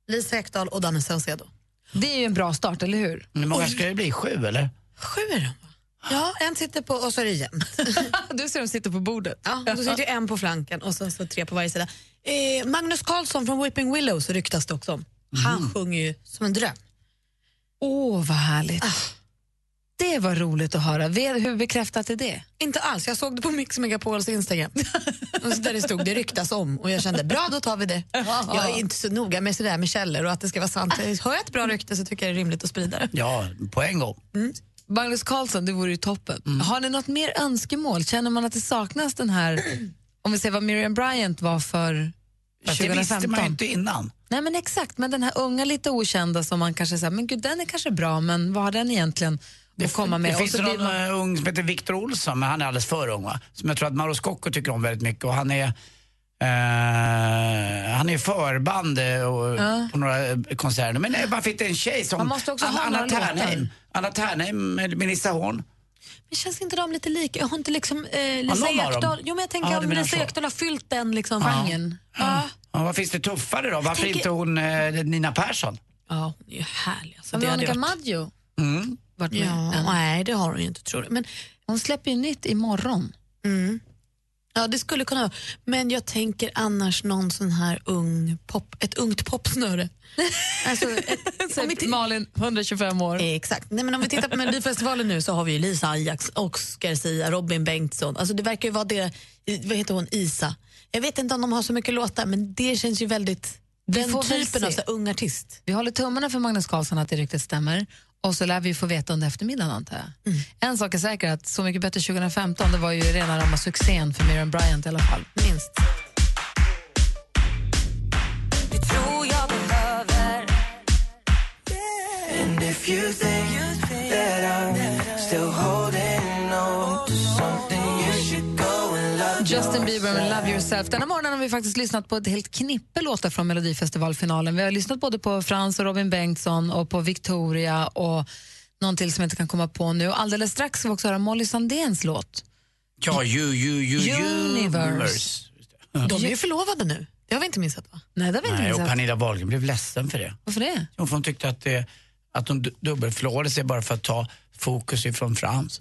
Lisa Ekdal och Danny Saucedo. Det är ju en bra start, eller hur? Men många ska det bli? Sju, eller? Sju är de, va? Ja, en sitter på och så är det jämnt. Du ser de sitter på bordet. Ja, då sitter en på flanken och så, så tre på varje sida. Eh, Magnus Karlsson från Weeping Willows ryktas det också om. Han mm. sjunger ju som en dröm. Åh, oh, vad härligt. Ah. Det var roligt att höra. Hur bekräftat är det? Inte alls. Jag såg det på Mix Megapols Instagram. Och så där det stod, det ryktas om. Och jag kände, bra, då tar vi det. Jag är inte så noga med sådär med källor och att det ska vara sant. Hör jag ett bra rykte så tycker jag det är rimligt att sprida det. Ja, på en gång. Mm. Magnus Karlsson, det vore ju toppen. Mm. Har ni något mer önskemål? Känner man att det saknas den här... Om vi ser vad Miriam Bryant var för tjugohundrafemton. Det visste man ju inte innan. Nej, men exakt. Men den här unga, lite okända som man kanske säger, men gud, den är kanske bra, men vad har den egentligen att komma med? Det finns någon man... ung som heter Victor Olsson, men han är alldeles för ung, va? Som jag tror att Mauro Scocco tycker om väldigt mycket. Och han är... Uh, han är förband och, uh. på några konserter. Men nej, varför inte en tjej som Anna Ternheim? Anna Ternheim med Melissa Horn. Men känns inte de lite lika? Jag har inte liksom eh, Lisa Ekdal. Jo, men jag tänker ah, om Lisa Ekdal har fyllt den liksom genren. Ja. Ja. Ja. Ja, vad finns det tuffare då? Varför tänker... inte hon eh, Nina Persson? Ja, det är ju härlig. Alltså, Monica Maggio. Mm. Vart med? Ja, nej, det har hon ju inte, tror jag. Men Hon släpper ju nytt imorgon. Mm. Ja, det skulle kunna vara. Men jag tänker annars någon sån här ung pop, ett ungt popsnöre. Alltså, ett, om vi t- Malin, hundratjugofem år. Exakt. Nej, men om vi tittar på Melodifestivalen nu så har vi ju Lisa Ajax, Oscar Sia, Robin Bengtsson. Alltså det verkar ju vara det, vad heter hon, Isa. Jag vet inte om de har så mycket låtar, men det känns ju väldigt, vi den får typen av ung artist. Vi håller tummarna för Magnus Karlsson att det riktigt stämmer. Och så lär vi få veta under eftermiddagen, antar jag. Mm. En sak är säker, att Så mycket bättre tjugohundrafemton, det var ju rena rama succén för Miriam Bryant i alla fall. Minst. Du tror jag behöver. And if you think that I'm still holding on to something you should go and love yourself. Justin Bieber med Love Yourself. Denna morgonen har vi faktiskt lyssnat på ett helt knippe låtar från Melodifestivalfinalen. Vi har lyssnat både på Frans och Robin Bengtsson och på Victoria och någon till som jag inte kan komma på nu. Och alldeles strax ska vi också höra Molly Sandéns låt. Ja, you, you, you, Universe. Universe. De är ju förlovade nu. Det har vi inte missat, va? Nej, det har vi inte Nej, missat. Och Pernilla Wahlgren blev ledsen för det. Varför det? Hon, hon tyckte att, det, att de dubbelförlovade sig bara för att ta fokus ifrån Frans.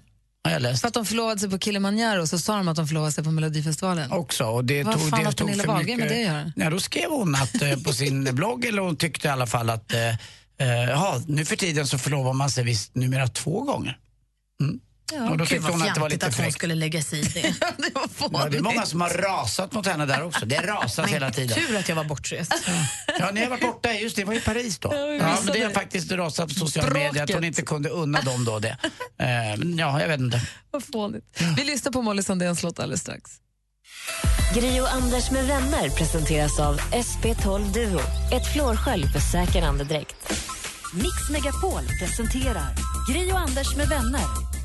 För att de förlovade sig på Kilimanjaro, så sa de att de förlovade sig på Melodifestivalen. Också, och det Vad tog, fan det tog för mycket. Med det gör? Ja, då skrev hon att på sin blogg, eller hon tyckte i alla fall att eh, ja, nu för tiden så förlovar man sig visst numera två gånger. Mm. Ja, och då tyckte hon att det var lite fräckt. Hon skulle lägga sig i det. det, var ja, det är många som har rasat mot henne där också. Det rasas hela tiden. Tur att jag var bortrest. Ja, när jag var borta, just det, var i Paris då. Ja, ja, men det har faktiskt rasat på sociala medier att hon inte kunde unna dem då det. Uh, ja, jag vet inte. Vad fånigt. Ja. Vi lyssnar på Molly Sandéns låt alldeles strax. Gri och Anders med vänner presenteras av S P tolv Duo. Ett flårskölj för säker andedräkt. Mix Megapol presenterar Gri och Anders med vänner.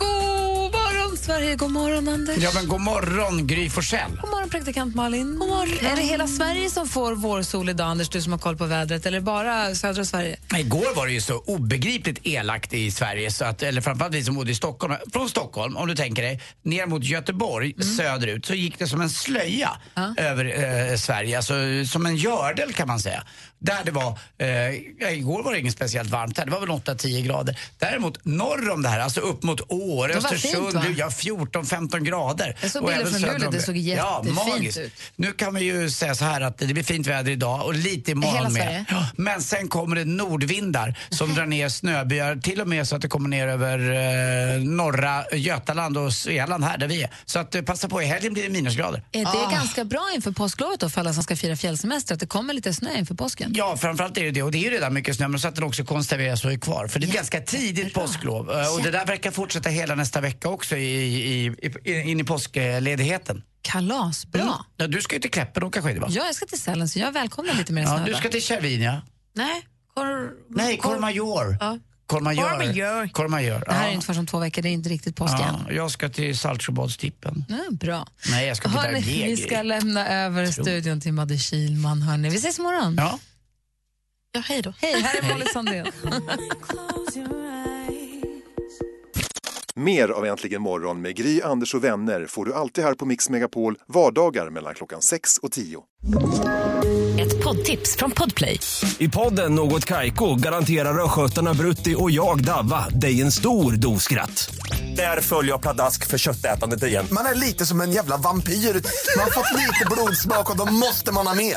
God morgon Sverige, god morgon Anders. Ja, men god morgon Gry Forssell. God morgon praktikant Malin. God morgon. Är det hela Sverige som får vårsol idag, Anders, du som har koll på vädret, eller bara södra Sverige? Igår var det ju så obegripligt elakt i Sverige så att, eller framförallt vi som bodde i Stockholm, från Stockholm om du tänker dig, ner mot Göteborg mm. söderut, så gick det som en slöja ah. över eh, Sverige, alltså som en gördel kan man säga. Där det var, eh, igår var det inget speciellt varmt här, det var väl åtta till tio grader. Däremot norr om det här, alltså upp mot Åre, Östersund, ja, fjorton till femton grader. Jag såg bilder från Luleå, det såg jättefint ja, ut. Nu kan vi ju säga så här att det blir fint väder idag och lite imorgon med. Ja, men sen kommer det nordvindar som drar ner snöbyar, till och med så att det kommer ner över eh, norra Götaland och Svealand här där vi är. Så att eh, passa på, i helgen blir det minusgrader. Är det ah. ganska bra inför påsklovet då för alla som ska fira fjällsemester, att det kommer lite snö inför påsken? Ja, framförallt är det det. Och det är ju redan mycket snö, men så att den också konserveras och är kvar. För det är ja, ganska tidigt bra. påsklov. Och det där verkar fortsätta hela nästa vecka också i, i, i, in i påskledigheten. Kalas, bra. Mm. Ja, du ska ju till Kläppen och åka skidor, va? Ja, jag ska till Sälen, så jag välkomnar lite mer snö. Ja, du ska till Kärvinia. Nej, Cor... Nej, Cormayeur. Ja. Cormayeur. Cormayeur. Det här är ja. inte för som två veckor, det är inte riktigt påsk än. Ja, jag ska till Saltsjöbadstippen. Nej, bra. Nej, jag ska till hörni, där vi ska lämna över studion till Madde Kihlman, hörni. Vi ses imorgon. Ja. Ja, hej då. Hej, här är Molly Sandén. Mer av Äntligen morgon med Gry, Anders och vänner får du alltid här på Mix Megapol vardagar mellan klockan sex och tio. Ett poddtips från Podplay. I podden Något Kaiko garanterar röskötarna Brutti och jag Davva dig en stor doskratt. Där följer jag pladask för köttätandet igen. Man är lite som en jävla vampyr. Man har fått lite blodsmak och då måste man ha mer.